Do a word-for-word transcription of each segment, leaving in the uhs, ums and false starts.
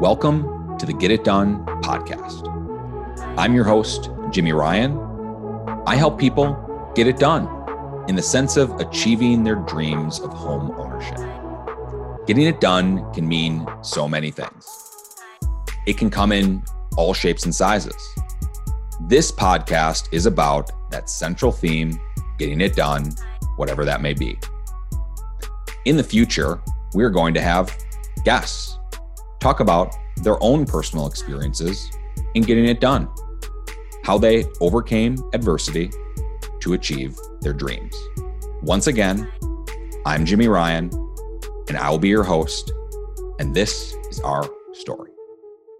Welcome to the Get It Done podcast. I'm your host, Jimmy Ryan. I help people get it done in the sense of achieving their dreams of home ownership. Getting it done can mean so many things. It can come in all shapes and sizes. This podcast is about that central theme, getting it done, whatever that may be. In the future, we're going to have guests talk about their own personal experiences in getting it done, how they overcame adversity to achieve their dreams. Once again, I'm Jimmy Ryan, and I will be your host, and this is our story.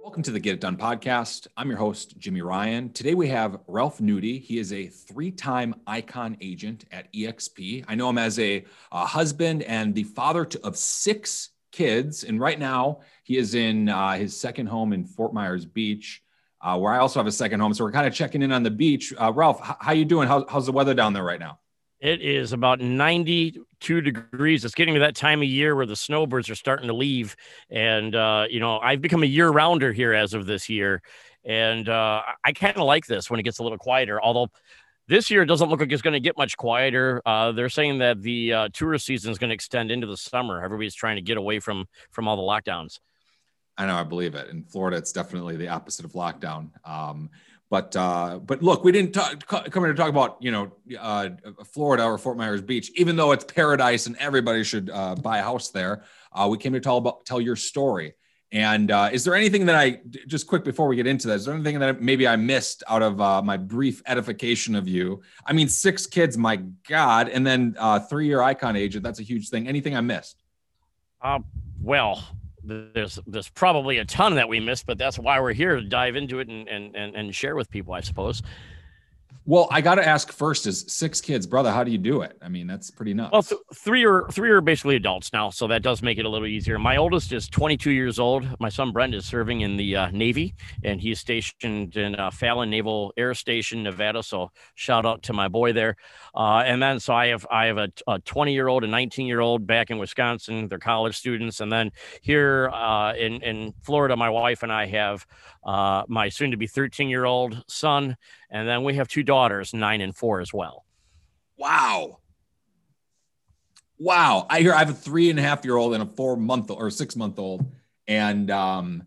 Welcome to the Get It Done podcast. I'm your host, Jimmy Ryan. Today we have Ralph Nudi. He is a three-time icon agent at E X P. I know him as a, a husband and the father to, of six kids. And right now he is in uh, his second home in Fort Myers Beach, uh, where I also have a second home. So we're kind of checking in on the beach. Uh, Ralph, h- how you doing? How, how's the weather down there right now? It is about ninety-two degrees. It's getting to that time of year where the snowbirds are starting to leave. And, uh, you know, I've become a year rounder here as of this year. And uh, I kind of like this when it gets a little quieter, although this year it doesn't look like it's going to get much quieter. Uh, they're saying that the uh, tourist season is going to extend into the summer. Everybody's trying to get away from from all the lockdowns. I know, I believe it. In Florida, it's definitely the opposite of lockdown. Um, but uh, but look, we didn't talk, come here to talk about you know uh, Florida or Fort Myers Beach, even though it's paradise and everybody should uh, buy a house there. Uh, we came to tell about tell your story. And uh, is there anything that I, just quick before we get into that, is there anything that maybe I missed out of uh, my brief edification of you? I mean, six kids, my God, and then uh, three-year icon agent, that's a huge thing. Anything I missed? Uh, well, there's there's probably a ton that we missed, but that's why we're here, to dive into it and and and, and share with people, I suppose. Well, I got to ask first, is six kids, brother, how do you do it? I mean, that's pretty nuts. Well, th- three are three are basically adults now, so that does make it a little easier. My oldest is twenty-two years old. My son, Brent, is serving in the uh, Navy, and he's stationed in uh, Fallon Naval Air Station, Nevada, so shout out to my boy there. Uh, and then, so I have I have a, a twenty-year-old, a nineteen-year-old back in Wisconsin. They're college students. And then here uh, in, in Florida, my wife and I have uh, my soon-to-be thirteen-year-old son, and then we have two daughters, nine and four as well. Wow. Wow. I hear I have a three and a half year old and a four month or six month old. And um,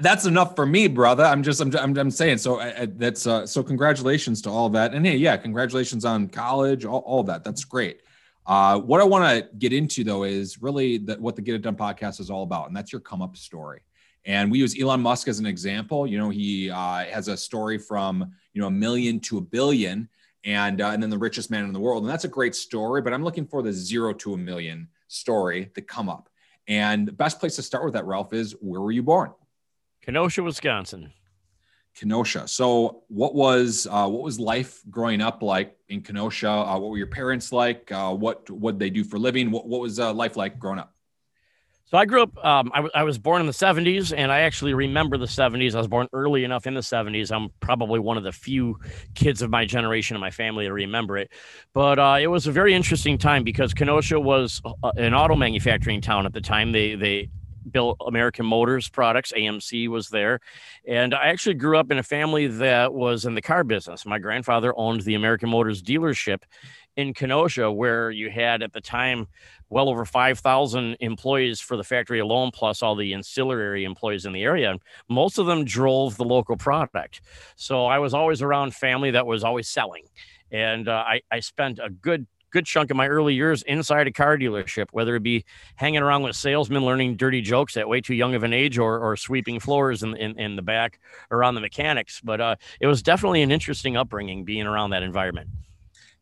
that's enough for me, brother. I'm just, I'm, I'm, I'm saying, so I, that's uh, so congratulations to all that. And hey, yeah, congratulations on college, all, all that. That's great. Uh, what I want to get into though, is really that what the Get It Done podcast is all about. And that's your come up story. And we use Elon Musk as an example. You know, he uh, has a story from, you know, a million to a billion and, uh, and then the richest man in the world. And that's a great story, but I'm looking for the zero to a million story, the come up. And the best place to start with that, Ralph, is where were you born? Kenosha, Wisconsin. Kenosha. So what was uh, what was life growing up like in Kenosha? Uh, what were your parents like? Uh, what what'd they do for a living? What, what was uh, life like growing up? So I grew up, um, I, w- I was born in the seventies, and I actually remember the seventies. I was born early enough in the seventies. I'm probably one of the few kids of my generation and my family to remember it. But uh, it was a very interesting time because Kenosha was uh, an auto manufacturing town at the time. They they built American Motors products. A M C was there. And I actually grew up in a family that was in the car business. My grandfather owned the American Motors dealership in Kenosha, where you had at the time well over five thousand employees for the factory alone, plus all the ancillary employees in the area. And most of them drove the local product. So I was always around family that was always selling. And uh, I, I spent a good good chunk of my early years inside a car dealership, whether it be hanging around with salesmen, learning dirty jokes at way too young of an age, or or sweeping floors in, in, in the back around the mechanics. But uh, it was definitely an interesting upbringing being around that environment.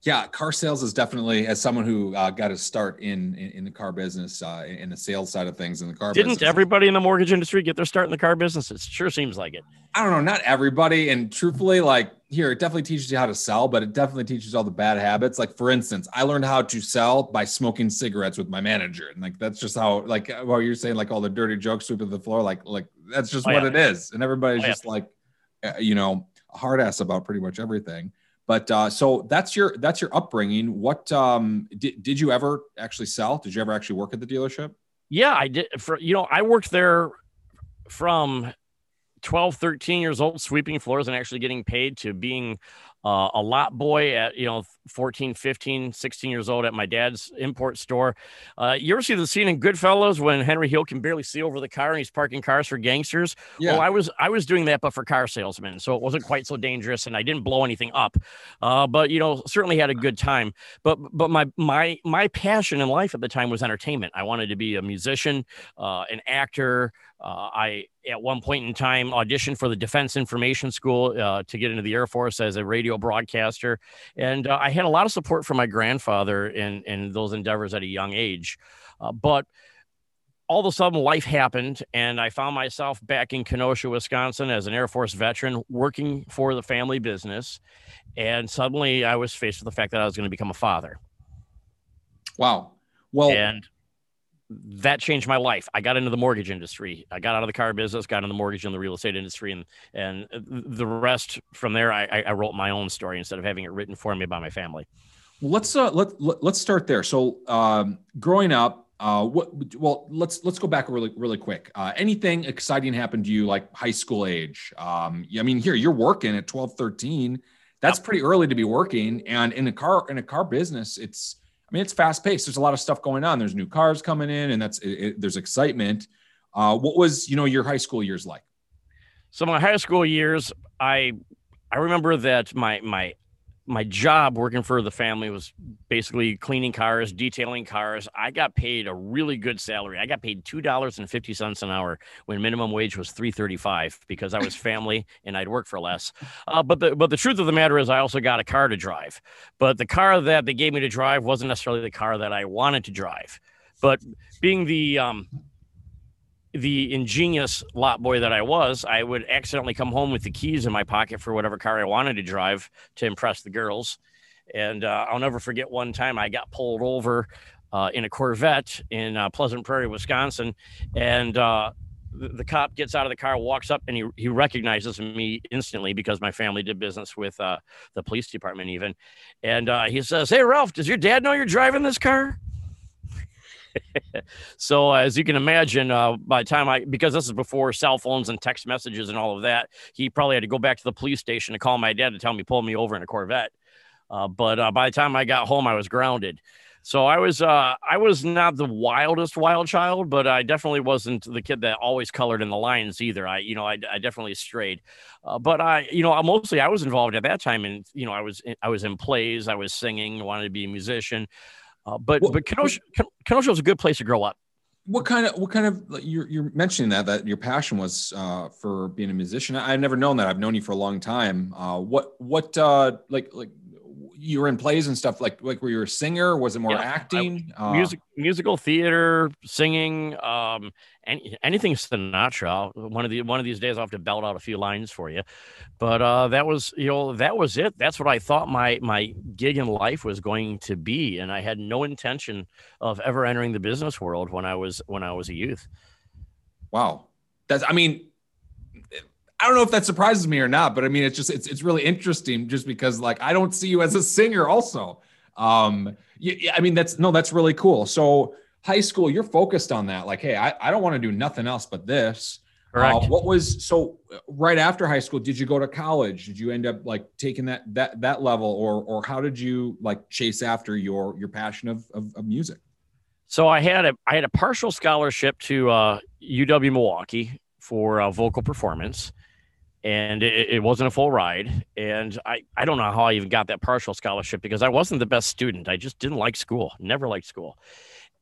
Yeah, car sales is definitely, as someone who uh, got a start in, in, in the car business, uh, in the sales side of things in the car Didn't business. Didn't everybody in the mortgage industry get their start in the car business? It sure seems like it. I don't know, not everybody. And truthfully, like here, it definitely teaches you how to sell, but it definitely teaches all the bad habits. Like for instance, I learned how to sell by smoking cigarettes with my manager. And like, that's just how, like, well, you're saying like all the dirty jokes sweep to the floor, like, like that's just oh, what yeah. it is. And everybody's oh, just yeah. like, you know, hard ass about pretty much everything. But uh, so that's your that's your upbringing. What um, did did you ever actually sell? Did you ever actually work at the dealership? Yeah, I did. For, you know, I worked there from twelve, thirteen years old, sweeping floors and actually getting paid, to being uh, a lot boy at, you know, fourteen, fifteen, sixteen years old at my dad's import store. Uh, you ever see the scene in Goodfellas when Henry Hill can barely see over the car and he's parking cars for gangsters? Yeah. Well, I was, I was doing that, but for car salesmen. So it wasn't quite so dangerous and I didn't blow anything up. Uh, but, you know, certainly had a good time. But, but my, my, my passion in life at the time was entertainment. I wanted to be a musician, uh, an actor. Uh, I, at one point in time, auditioned for the Defense Information School uh, to get into the Air Force as a radio broadcaster. And uh, I had a lot of support from my grandfather in, in those endeavors at a young age. Uh, but all of a sudden, life happened, and I found myself back in Kenosha, Wisconsin, as an Air Force veteran working for the family business. And suddenly I was faced with the fact that I was going to become a father. Wow. Well, and that changed my life. I got into the mortgage industry. I got out of the car business, got into the mortgage and the real estate industry, and and the rest from there, I, I wrote my own story instead of having it written for me by my family. Let's uh, let, let let's start there. So, um, growing up, uh, what? Well, let's let's go back really really quick. Uh, anything exciting happened to you, like high school age? Um, I mean, here you're working at twelve, thirteen. That's yep. pretty early to be working, and in a car in a car business, it's. I mean, it's fast paced. There's a lot of stuff going on. There's new cars coming in, and that's it, it, there's excitement. Uh, what was, you know, your high school years like? So my high school years, I I remember that my my my job working for the family was basically cleaning cars, detailing cars. I got paid a really good salary. I got paid two dollars and fifty cents an hour when minimum wage was three thirty five because I was family and I'd work for less. Uh, but the but the truth of the matter is, I also got a car to drive. But the car that they gave me to drive wasn't necessarily the car that I wanted to drive. But being the um, the ingenious lot boy that I was, I would accidentally come home with the keys in my pocket for whatever car I wanted to drive to impress the girls. And uh, I'll never forget one time I got pulled over uh, in a Corvette in uh, Pleasant Prairie, Wisconsin. And uh, the, the cop gets out of the car, walks up, and he, he recognizes me instantly because my family did business with uh, the police department even. And uh, he says, "Hey, Ralph, does your dad know you're driving this car?" So as you can imagine, uh, by the time I, because this is before cell phones and text messages and all of that, he probably had to go back to the police station to call my dad to tell him he pulled me over in a Corvette. Uh, but uh, by the time I got home, I was grounded. So I was uh, I was not the wildest wild child, but I definitely wasn't the kid that always colored in the lines either. I, you know, I, I definitely strayed, uh, but I, you know, mostly I was involved at that time. And, you know, I was in, I was in plays. I was singing, wanted to be a musician. Uh, but well, but Kenosha, Kenosha was a good place to grow up. What kind of what kind of you're you're mentioning that that your passion was uh, for being a musician. I've never known that. I've known you for a long time. Uh, what what uh, like like you were in plays and stuff like like were you a singer? Was it more yeah, acting? I, uh, music, musical theater, singing, um, any, anything Sinatra. One of the one of these days I'll have to belt out a few lines for you. But uh, that was you know that was it. That's what I thought my my gig in life was going to be, and I had no intention of ever entering the business world when I was when I was a youth. Wow, that's I mean. I don't know if that surprises me or not, but I mean, it's just, it's, it's really interesting just because like, I don't see you as a singer also. Um, yeah, I mean, that's, no, that's really cool. So high school, you're focused on that. Like, hey, I, I don't want to do nothing else but this. Correct. Uh, what was, so right after high school, did you go to college? Did you end up like taking that, that, that level or, or how did you like chase after your, your passion of, of, of music? So I had a, I had a partial scholarship to uh, U W Milwaukee for uh, vocal performance. And it, it wasn't a full ride. And I, I don't know how I even got that partial scholarship because I wasn't the best student. I just didn't like school, never liked school.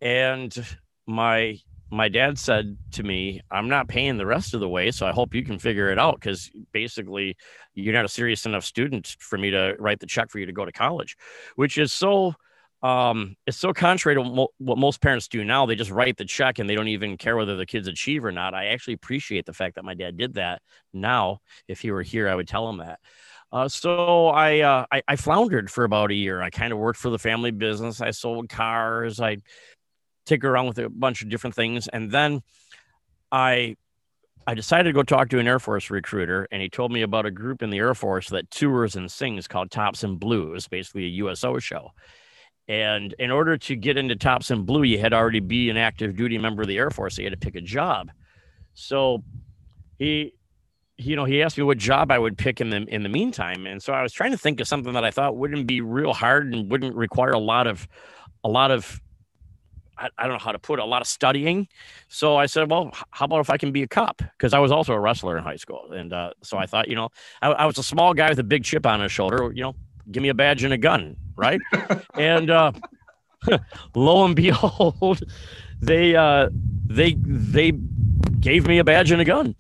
And my my dad said to me, "I'm not paying the rest of the way, so I hope you can figure it out because basically you're not a serious enough student for me to write the check for you to go to college," which is so... Um, it's so contrary to mo what most parents do now. They just write the check and they don't even care whether the kids achieve or not. I actually appreciate the fact that my dad did that. Now, if he were here, I would tell him that. Uh, so I, uh, I, I floundered for about a year. I kind of worked for the family business. I sold cars. I tinkered around with a bunch of different things. And then I, I decided to go talk to an Air Force recruiter, and he told me about a group in the Air Force that tours and sings called Tops in Blue. It was basically a U S O show. And in order to get into Tops in Blue, you had to already be an active duty member of the Air Force. So you had to pick a job. So he, you know, he asked me what job I would pick in the, in the meantime. And so I was trying to think of something that I thought wouldn't be real hard and wouldn't require a lot of, a lot of, I, I don't know how to put it, a lot of studying. So I said, well, how about if I can be a cop? Cause I was also a wrestler in high school. And uh, so I thought, you know, I, I was a small guy with a big chip on his shoulder, you know, give me a badge and a gun. Right. And uh, lo and behold, they, uh, they, they gave me a badge and a gun.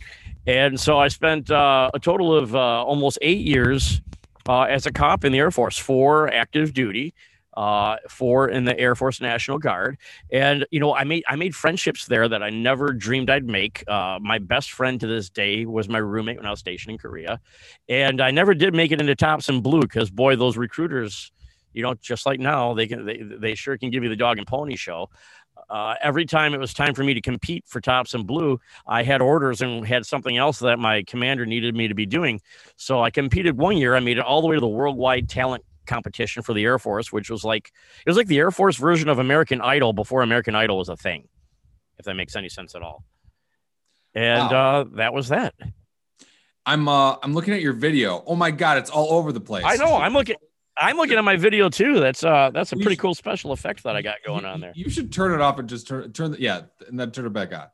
And so I spent uh, a total of uh, almost eight years uh, as a cop in the Air Force, four active duty, uh, four in the Air Force National Guard. And, you know, I made I made friendships there that I never dreamed I'd make. Uh, my best friend to this day was my roommate when I was stationed in Korea. And I never did make it into Tops in Blue because, boy, those recruiters, you know, just like now, they can they, they sure can give you the dog and pony show. Uh, every time it was time for me to compete for Tops in Blue, I had orders and had something else that my commander needed me to be doing. So I competed one year. I made it all the way to the worldwide talent competition for the Air Force, which was like, it was like the Air Force version of American Idol before American Idol was a thing, if that makes any sense at all. And wow. uh, that was that. I'm, uh, I'm looking at your video. Oh my God, it's all over the place. I know. I'm looking. I'm looking at my video too. That's uh, that's a pretty cool special effect that I got going on there. You should turn it off and just turn turn the, yeah, and then turn it back on.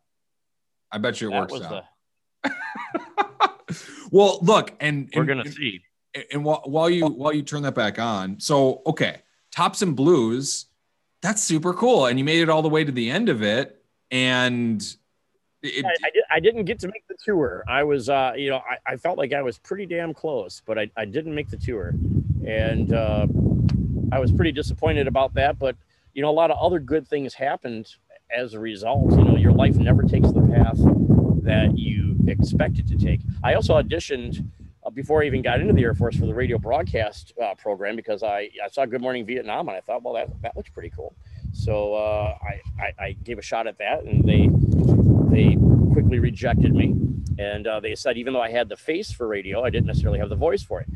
I bet you it that works out. The... Well, look, and we're and, gonna and, see. And, and while, while you while you turn that back on, so okay, Tops in Blues, that's super cool, and you made it all the way to the end of it, and it, I, I, did, I didn't get to make the tour. I was, uh, you know, I, I felt like I was pretty damn close, but I I didn't make the tour. And uh, I was pretty disappointed about that. But, you know, a lot of other good things happened as a result. You know, your life never takes the path that you expect it to take. I also auditioned uh, before I even got into the Air Force for the radio broadcast uh, program because I, I saw Good Morning Vietnam. And I thought, well, that, that looks pretty cool. So uh, I, I, I gave a shot at that. And they they quickly rejected me. And uh, they said, even though I had the face for radio, I didn't necessarily have the voice for it.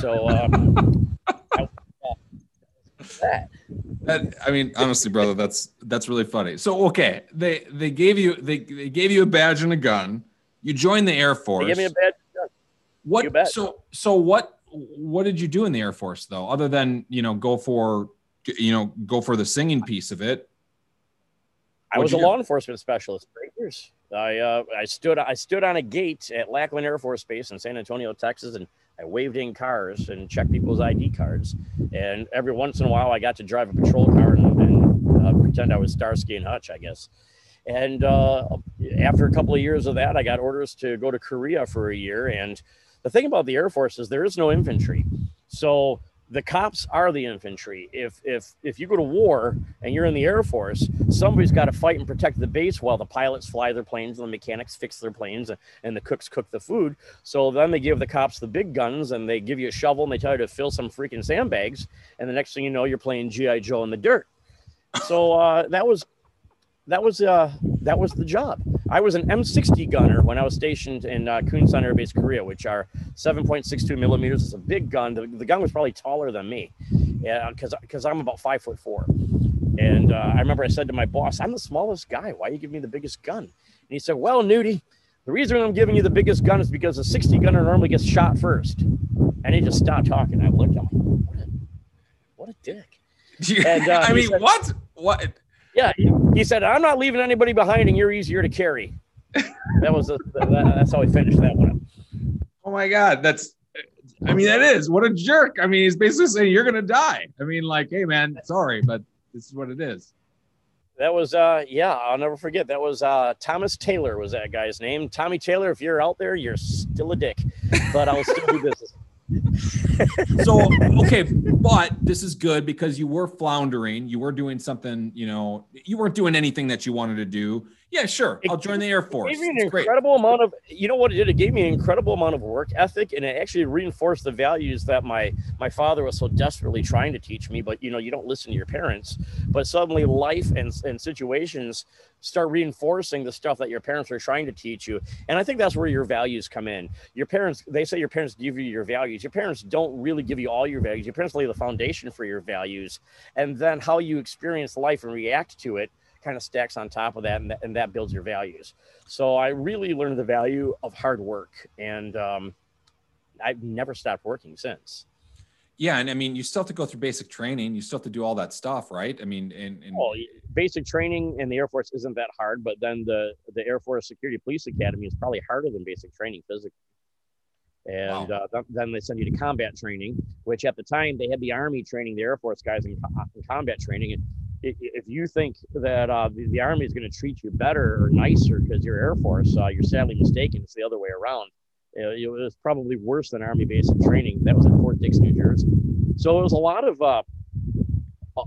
So um, I, uh, that. That, I mean, honestly, brother, that's that's really funny. So, OK, they they gave you they, they gave you a badge and a gun. You joined the Air Force. They gave me a badge and a gun. What? So so what? What did you do in the Air Force, though, other than, you know, go for, you know, go for the singing piece of it? I What'd was a do? law enforcement specialist for eight years. I, uh, I stood I stood on a gate at Lackland Air Force Base in San Antonio, Texas, and I waved in cars and checked people's I D cards. And every once in a while, I got to drive a patrol car and, and uh, pretend I was Starsky and Hutch, I guess. And uh, after a couple of years of that, I got orders to go to Korea for a year. And the thing about the Air Force is there is no infantry. So the cops are the infantry. If if if you go to war and you're in the Air Force, somebody's got to fight and protect the base while the pilots fly their planes and the mechanics fix their planes and, and the cooks cook the food. So then they give the cops the big guns and they give you a shovel and they tell you to fill some freaking sandbags. And the next thing you know, you're playing G I Joe in the dirt. So uh, that was that was uh, that was the job. I was an M sixty gunner when I was stationed in uh, Kunsan Air Base, Korea, which are seven point six two millimeters. It's a big gun. The, the gun was probably taller than me because because I'm about five foot four. And uh, I remember I said to my boss, I'm the smallest guy. Why are you giving me the biggest gun? And he said, well, Nudie, the reason I'm giving you the biggest gun is because a sixty gunner normally gets shot first. And he just stopped talking. I looked at him. What a, what a dick. You, and, uh, I mean, said, what? What? Yeah, he said, I'm not leaving anybody behind, and you're easier to carry. That was a, that, that's how he finished that one up. Oh, my God. That's, I mean, that is. What a jerk. I mean, he's basically saying, you're going to die. I mean, like, hey, man, sorry, but this is what it is. That was, uh, yeah, I'll never forget. That was uh, Thomas Taylor was that guy's name. Tommy Taylor, if you're out there, you're still a dick, but I'll still do business. So, okay, but this is good because you were floundering. You were doing something, you know, you weren't doing anything that you wanted to do. Yeah, sure. I'll join the Air Force. It gave me an it's incredible great. amount of, you know what it did? It gave me an incredible amount of work ethic, and it actually reinforced the values that my, my father was so desperately trying to teach me. But, you know, you don't listen to your parents. But suddenly life and, and situations start reinforcing the stuff that your parents are trying to teach you. And I think that's where your values come in. Your parents, they say your parents give you your values. Your parents don't really give you all your values. Your parents lay the foundation for your values. And then how you experience life and react to it kind of stacks on top of that, and that, and that builds your values. So I really learned the value of hard work, and um, I've never stopped working since. Yeah. And I mean, you still have to go through basic training. You still have to do all that stuff, right? I mean, and, and well, basic training in the Air Force isn't that hard, but then the, the Air Force Security Police Academy is probably harder than basic training physically. And wow. uh, then they send you to combat training, which at the time they had the Army training the Air Force guys in, in combat training. And if you think that uh, the, the Army is going to treat you better or nicer because you're Air Force, uh, you're sadly mistaken. It's the other way around. It was probably worse than Army basic training. That was in Fort Dix, New Jersey. So it was a lot of uh,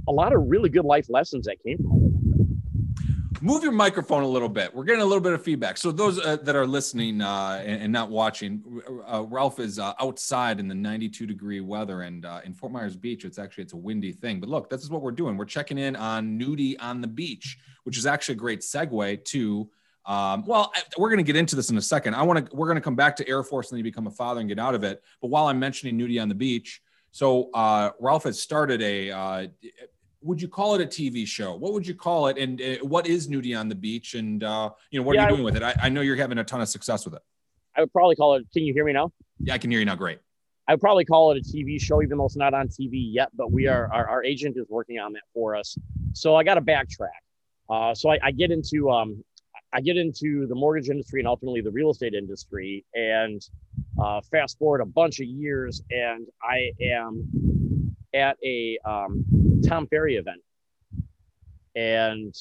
a lot of really good life lessons that came from all of that. Move your microphone a little bit. We're getting a little bit of feedback. So those uh, that are listening uh, and, and not watching, uh, Ralph is uh, outside in the ninety-two degree weather, and uh, in Fort Myers Beach, it's actually it's a windy thing. But look, this is what we're doing. We're checking in on Nudie on the Beach, which is actually a great segue to. Um, well, I, we're going to get into this in a second. I want to, we're going to come back to Air Force and then you become a father and get out of it. But while I'm mentioning Nudie on the Beach, so uh, Ralph has started a, uh, would you call it a T V show? What would you call it? And uh, what is Nudie on the Beach? And, uh, you know, what yeah, are you I, doing with it? I, I know you're having a ton of success with it. I would probably call it, can you hear me now? Yeah, I can hear you now. Great. I would probably call it a T V show, even though it's not on T V yet, but we are, our, our agent is working on that for us. So I got to backtrack. Uh, so I, I get into, um, I get into the mortgage industry and ultimately the real estate industry, and uh, fast forward a bunch of years, and I am at a um, Tom Ferry event, and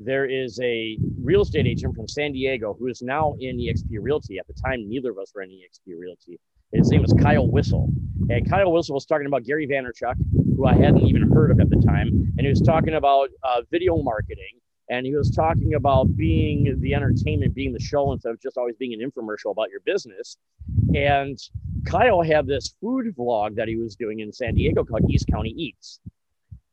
there is a real estate agent from San Diego who is now in E X P Realty. At the time, neither of us were in E X P Realty. His name is Kyle Whistle, and Kyle Whistle was talking about Gary Vaynerchuk, who I hadn't even heard of at the time, and he was talking about uh, video marketing. And he was talking about being the entertainment, being the show, instead of just always being an infomercial about your business. And Kyle had this food vlog that he was doing in San Diego called East County Eats.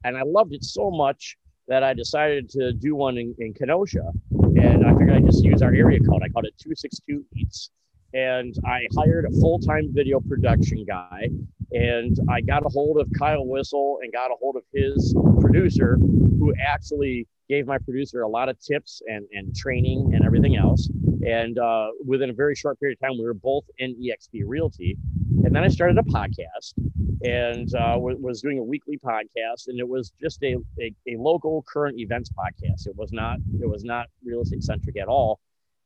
And I loved it so much that I decided to do one in, in Kenosha. And I figured I'd just use our area code. I called it two six two Eats. And I hired a full-time video production guy. And I got a hold of Kyle Whistle and got a hold of his producer, who actually gave my producer a lot of tips and, and training and everything else. And uh, within a very short period of time, we were both in E X P Realty. And then I started a podcast, and uh, was doing a weekly podcast. And it was just a, a, a local current events podcast. It was not, it was not real estate centric at all.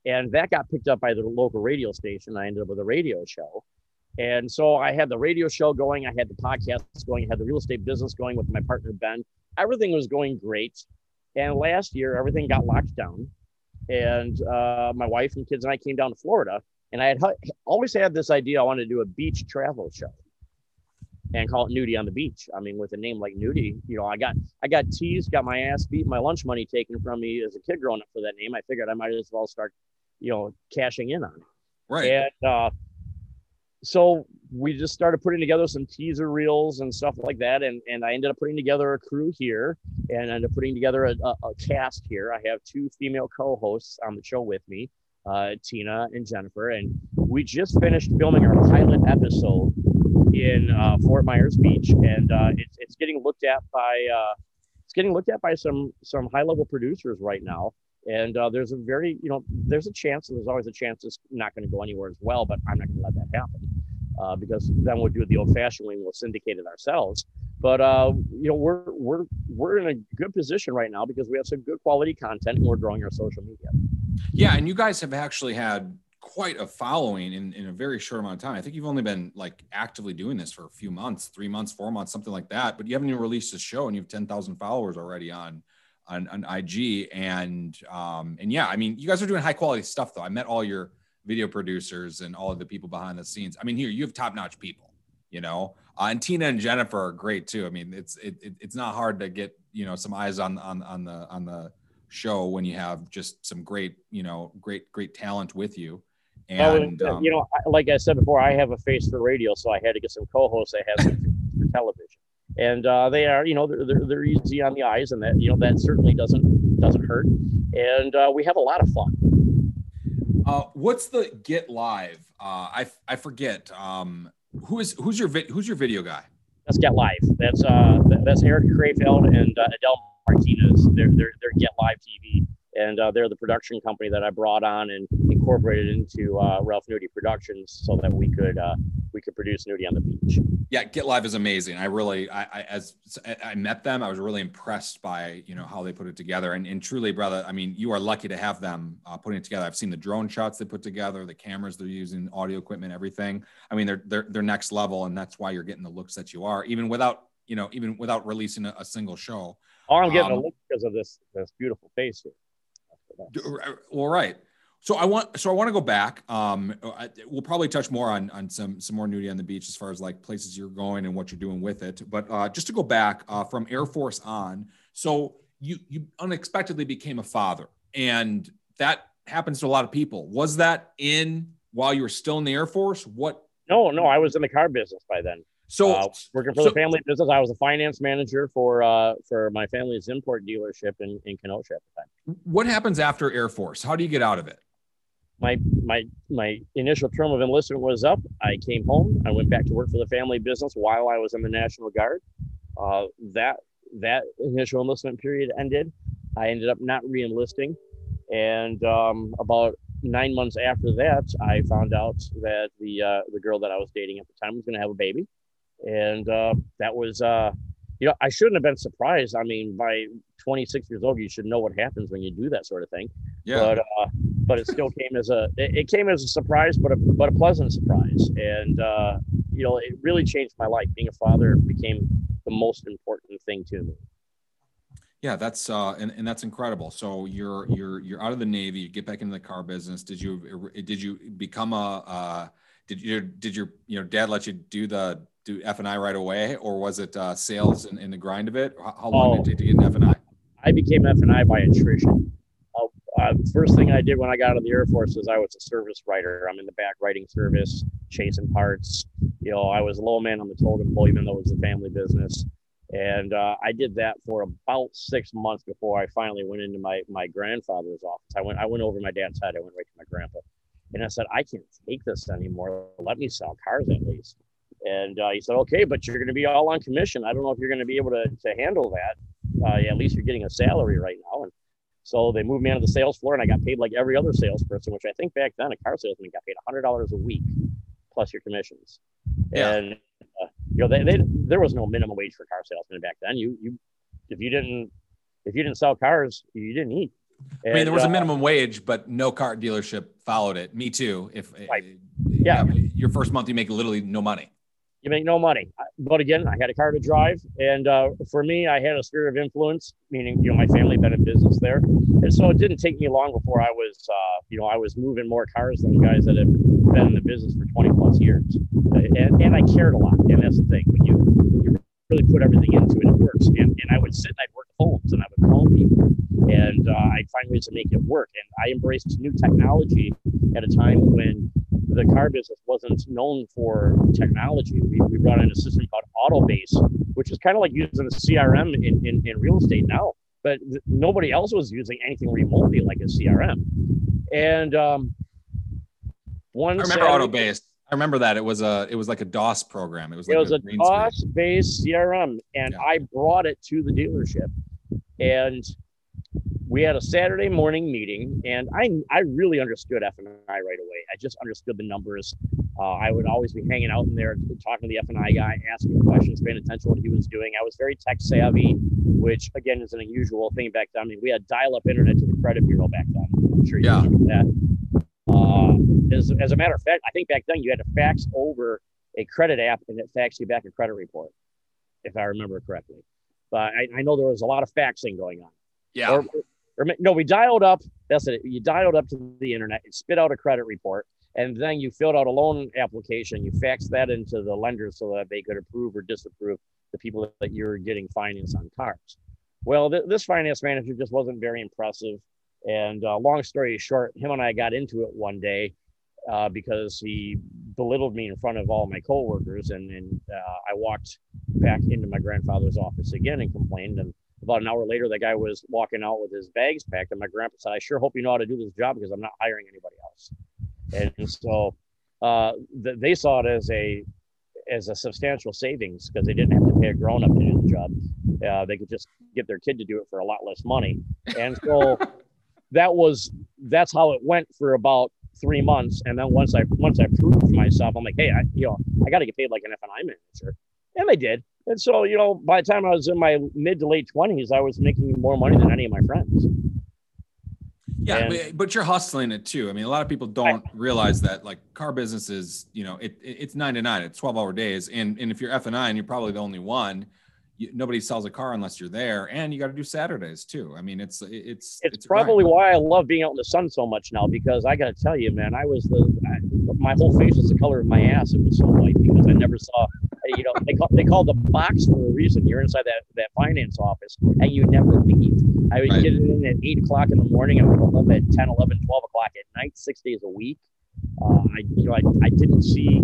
And that got picked up by the local radio station. I ended up with a radio show. And so I had the radio show going. I had the podcast going. I had the real estate business going with my partner, Ben. Everything was going great. And last year, everything got locked down. And uh, my wife and kids and I came down to Florida. And I had always had this idea. I wanted to do a beach travel show and call it Nudie on the Beach. I mean, with a name like Nudie, you know, I got I got teased, got my ass beat, my lunch money taken from me as a kid growing up for that name. I figured I might as well start, you know, cashing in on it. Right. And uh, so we just started putting together some teaser reels and stuff like that. And, and I ended up putting together a crew here, and ended up putting together a, a, a cast here. I have two female co-hosts on the show with me, uh, Tina and Jennifer. And we just finished filming our pilot episode in uh, Fort Myers Beach. And uh, it's, it's getting looked at by, uh, it's getting looked at by some, some high level producers right now. And uh, there's a very, you know, there's a chance, and there's always a chance it's not going to go anywhere as well, but I'm not going to let that happen. Uh, because then we'll do it the old-fashioned way, and we'll syndicate it ourselves. But uh, you know, we're we're we're in a good position right now because we have some good quality content, and we're growing our social media. Yeah, and you guys have actually had quite a following in, in a very short amount of time. I think you've only been like actively doing this for a few months, three months, four months, something like that. But you haven't even released a show, and you have ten thousand followers already on on, on I G. And um, and yeah, I mean, you guys are doing high-quality stuff, though. I met all your video producers and all of the people behind the scenes. I mean, here you have top-notch people, you know, uh, and Tina and Jennifer are great too. I mean, it's, it, it, it's not hard to get, you know, some eyes on, on, on the, on the show when you have just some great, you know, great, great talent with you. And, well, um, you know, like I said before, I have a face for radio, so I had to get some co-hosts that have some for television, and uh, they are, you know, they're, they're, they're easy on the eyes, and that, you know, that certainly doesn't doesn't hurt. And uh, we have a lot of fun. Uh, what's the Get Live? Uh, I, I forget. Um, who is, who's your, vi- who's your video guy? That's Get Live. That's, uh, that's Eric Crayfeld and uh, Adele Martinez. They're, they're, they're Get Live T V. And uh, they're the production company that I brought on and incorporated into uh, Ralph Nudi Productions so that we could uh, we could produce Nudi on the Beach. Yeah, Get Live is amazing. I really, I, I as I met them, I was really impressed by you know how they put it together. And, and truly, brother, I mean, you are lucky to have them uh, putting it together. I've seen the drone shots they put together, the cameras they're using, audio equipment, everything. I mean, they're they're they're next level, and that's why you're getting the looks that you are, even without you know even without releasing a, a single show. Or I'm getting um, a look because of this this beautiful face here. Well, right. So I want, so I want to go back. Um, I, we'll probably touch more on, on some, some more nudity on the beach as far as like places you're going and what you're doing with it. But uh, just to go back uh, from Air Force on, so you, you unexpectedly became a father, and that happens to a lot of people. Was that in, while you were still in the Air Force? What? No, no, I was in the car business by then. So uh, working for so, the family business, I was a finance manager for uh, for my family's import dealership in, in Kenosha at the time. What happens after Air Force? How do you get out of it? My my my initial term of enlistment was up. I came home. I went back to work for the family business while I was in the National Guard. Uh, that that initial enlistment period ended. I ended up not re-enlisting, and um, about nine months after that, I found out that the uh, the girl that I was dating at the time was going to have a baby. And uh, that was, uh, you know, I shouldn't have been surprised. I mean, by twenty-six years old, you should know what happens when you do that sort of thing. Yeah. But uh, but it still came as a, it came as a surprise, but a, but a pleasant surprise. And, uh, you know, it really changed my life. Being a father became the most important thing to me. Yeah, that's, uh, and, and that's incredible. So you're, you're, you're out of the Navy, you get back into the car business. Did you, did you become a, uh, did you, did your, you know, dad let you do the, do F and I right away, or was it uh, sales and, and the grind of it? How, how long oh, did it take to get an F and I? I became F and I by attrition. Uh, uh, first thing I did when I got out of the Air Force is I was a service writer. I'm in the back writing service, chasing parts. You know, I was a low man on the totem pole, even though it was a family business. And uh, I did that for about six months before I finally went into my my grandfather's office. I went I went over my dad's head. I went right to my grandpa. And I said, I can't take this anymore. Let me sell cars at least. And uh, he said, okay, but you're going to be all on commission. I don't know if you're going to be able to, to handle that. Uh, yeah, at least you're getting a salary right now. And so they moved me onto the sales floor, and I got paid like every other salesperson, which I think back then a car salesman got paid one hundred dollars a week plus your commissions. Yeah. And, uh, you know, they, they, there was no minimum wage for car salesmen back then. You, you, if you didn't, if you didn't sell cars, you didn't eat. And, I mean, there was uh, a minimum wage, but no car dealership followed it. Me too. If right. uh, yeah. You know, your first month, you make literally no money. You make no money. But again, I had a car to drive. And uh, for me, I had a sphere of influence, meaning, you know, my family had been in business there. And so it didn't take me long before I was, uh, you know, I was moving more cars than the guys that have been in the business for twenty plus years. And, and I cared a lot. And that's the thing. When you, when you really put everything into it, it works. And, and I would sit and I'd work homes and I would call people. And uh, I'd find ways to make it work. And I embraced new technology at a time when the car business wasn't known for technology. We, we brought in a system called Autobase, which is kind of like using a C R M in, in, in real estate now, but th- nobody else was using anything remotely like a C R M. And um, one I remember Saturday, Autobase. I remember that it was a it was like a DOS program. It was like it was a, a DOS screen. Based C R M, and yeah. I brought it to the dealership, and we had a Saturday morning meeting, and I I really understood F and I right away. I just understood the numbers. Uh, I would always be hanging out in there, talking to the F and I guy, asking questions, paying attention to what he was doing. I was very tech savvy, which again is an unusual thing back then. I mean, we had dial-up internet to the credit bureau back then. I'm sure you yeah. remember that. Uh, as as a matter of fact, I think back then you had to fax over a credit app, and it faxed you back a credit report, if I remember correctly. But I, I know there was a lot of faxing going on. Yeah. Or, Or, no, we dialed up. That's it. You dialed up to the internet and spit out a credit report. And then you filled out a loan application. You faxed that into the lender so that they could approve or disapprove the people that you were getting finance on cars. Well, th- this finance manager just wasn't very impressive. And uh, long story short, him and I got into it one day uh, because he belittled me in front of all my coworkers. And, and uh, I walked back into my grandfather's office again and complained. And About an hour later, the guy was walking out with his bags packed, and my grandpa said, I sure hope you know how to do this job because I'm not hiring anybody else. And so uh, th- they saw it as a as a substantial savings because they didn't have to pay a grown-up to do the job. Uh, they could just get their kid to do it for a lot less money. And so that was that's how it went for about three months. And then once I once I proved myself, I'm like, hey, I, you know, I got to get paid like an F and I manager. And I did. And so, you know, by the time I was in my mid to late twenties, I was making more money than any of my friends. Yeah, and, but you're hustling it too. I mean, a lot of people don't I, realize that like car business is, you know, it, it it's nine to nine, it's twelve hour days. And and if you're F and I and you're probably the only one, you, nobody sells a car unless you're there, and you got to do Saturdays too. I mean, it's, it's, it's, it's probably why I love being out in the sun so much now, because I got to tell you, man, I was the, I, my whole face was the color of my ass. It was so white because I never saw, you know, they call, they call the box for a reason. You're inside that, that finance office and you never leave. I would right. get in at eight o'clock in the morning. I would go home at ten, eleven, twelve o'clock at night, six days a week. Uh, I, you know, I, I didn't see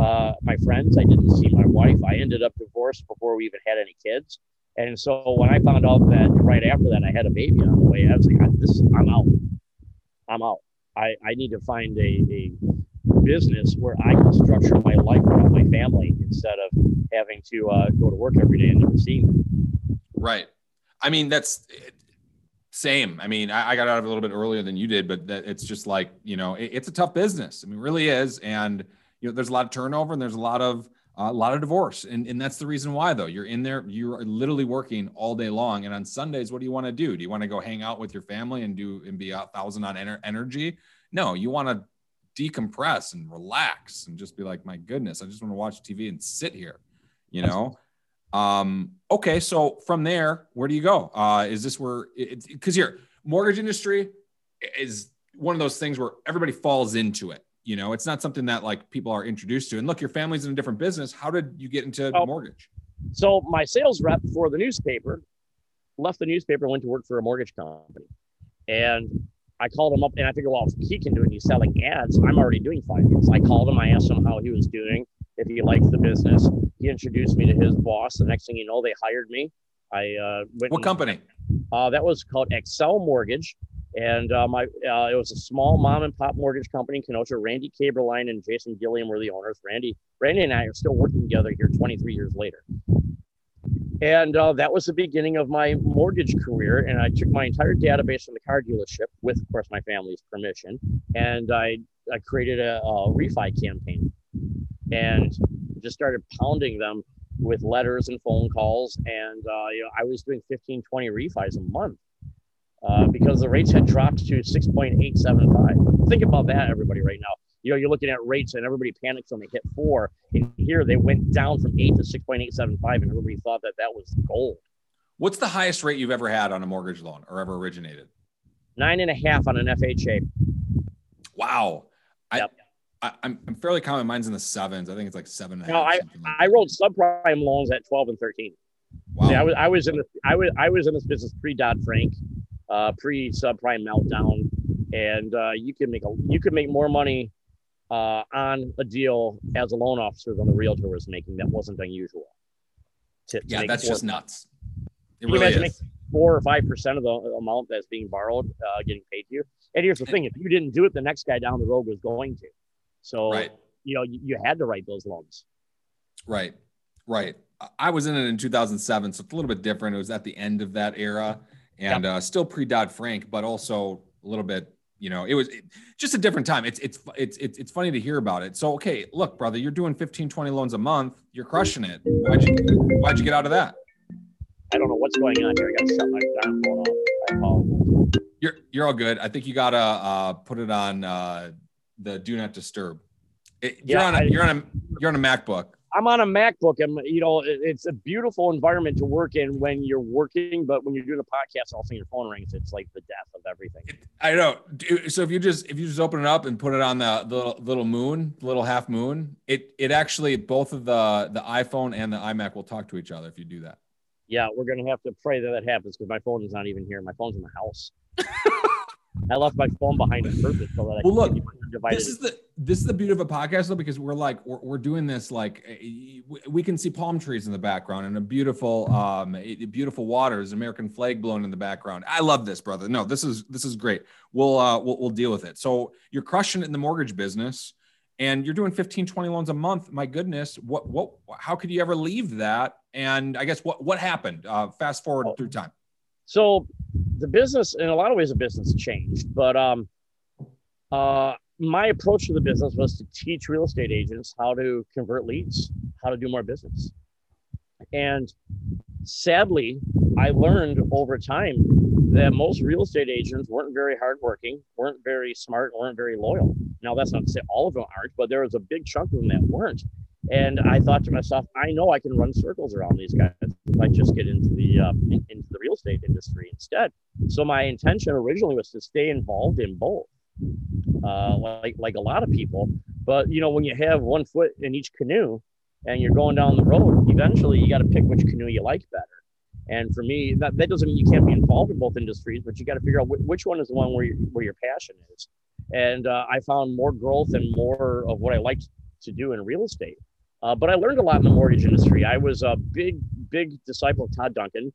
uh, my friends. I didn't see my wife. I ended up divorced before we even had any kids. And so when I found out that right after that I had a baby on the way, I was like, "This, I'm out. I'm out. I, I need to find a, a business where I can structure my life around my family instead of having to uh, go to work every day and never see them." Right. I mean, that's. It- Same. I mean, I, I got out of it a little bit earlier than you did, but that, it's just like, you know, it, it's a tough business. I mean, it really is. And, you know, there's a lot of turnover and there's a lot of, uh, a lot of divorce. And, and that's the reason why, though. You're in there, you're literally working all day long. And on Sundays, what do you want to do? Do you want to go hang out with your family and do and be a thousand on ener- energy? No, you want to decompress and relax and just be like, my goodness, I just want to watch T V and sit here, you know? Um, okay. So from there, where do you go? Uh, is this where, it, it, cause here mortgage industry is one of those things where everybody falls into it. You know, it's not something that like people are introduced to. And look, your family's in a different business. How did you get into oh, mortgage? So my sales rep for the newspaper left the newspaper and went to work for a mortgage company. And I called him up and I figured, well, if he can do it, he's selling ads. I'm already doing finance. I called him. I asked him how he was doing, if he liked the business. He introduced me to his boss. The next thing you know, they hired me. I uh, went. What and, company? Uh, that was called Excel Mortgage. And um, I, uh, it was a small mom and pop mortgage company in Kenosha. Randy Kaberline and Jason Gilliam were the owners. Randy Randy and I are still working together here twenty-three years later. And uh, that was the beginning of my mortgage career. And I took my entire database from the car dealership with, of course, my family's permission. And I, I created a, a refi campaign. And just started pounding them with letters and phone calls. And, uh, you know, I was doing fifteen, twenty refis a month uh, because the rates had dropped to six point eight seven five. Think about that, everybody, right now. You know, you're looking at rates and everybody panics when they hit four. And here they went down from eight to six point eight seven five and everybody thought that that was gold. What's the highest rate you've ever had on a mortgage loan or ever originated? Nine and a half on an F H A. Wow. I- yep. I, I'm, I'm fairly common. Mine's in the sevens. I think it's like seven. And no, half, I like I wrote subprime loans at twelve and thirteen. Wow. See, I was I was in the I was I was in this business pre Dodd Frank, uh, pre subprime meltdown, and uh, you can make a you can make more money uh, on a deal as a loan officer than the realtor was making. That wasn't unusual. To, to yeah, that's four, just nuts. It really is. Four or five percent of the amount that's being borrowed uh, getting paid to you. And here's the thing: if you didn't do it, the next guy down the road was going to. So, right. you know, you, you had to write those loans. Right. Right. I was in it in two thousand seven. So it's a little bit different. It was at the end of that era and yep. uh, still pre-Dodd-Frank, but also a little bit, you know, it was it, just a different time. It's, it's, it's, it's, it's funny to hear about it. So, okay, look, brother, you're doing fifteen, twenty loans a month. You're crushing it. Why'd you, why'd you get out of that? I don't know what's going on here. I got to shut my phone off. I apologize. You're, you're all good. I think you got to uh, put it on, uh, the do not disturb. It, yeah, you're on a, I, you're on a, you're on a MacBook. I'm on a MacBook. And you know, it, it's a beautiful environment to work in when you're working, but when you're doing a podcast, all of a sudden your phone rings. It's like the death of everything. It, I know. So if you just, if you just open it up and put it on the, the little moon, the little half moon, it, it actually, both of the, the iPhone and the iMac will talk to each other if you do that. Yeah. We're going to have to pray that that happens because my phone is not even here. My phone's in the house. I left my phone behind on purpose so that I well, could look, this is the this is the beauty of a podcast though, because we're like we're, we're doing this like we can see palm trees in the background and a beautiful um beautiful waters, American flag blown in the background. I love this, brother. No, this is this is great. We'll uh we'll, we'll deal with it. So you're crushing it in the mortgage business, and you're doing fifteen, twenty loans a month. My goodness, what what how could you ever leave that? And I guess what what happened? Uh, fast forward oh. through time. So the business, in a lot of ways, the business changed. But um, uh, my approach to the business was to teach real estate agents how to convert leads, how to do more business. And sadly, I learned over time that most real estate agents weren't very hardworking, weren't very smart, weren't very loyal. Now, that's not to say all of them aren't, but there was a big chunk of them that weren't. And I thought to myself, I know I can run circles around these guys if I just get into the uh, into the real estate industry instead. So my intention originally was to stay involved in both, uh, like like a lot of people. But you know, when you have one foot in each canoe and you're going down the road, eventually you got to pick which canoe you like better. And for me, that, that doesn't mean you can't be involved in both industries, but you got to figure out wh- which one is the one where your, where your passion is. And uh, I found more growth and more of what I liked to do in real estate. Uh, but I learned a lot in the mortgage industry. I was a big, big disciple of Todd Duncan.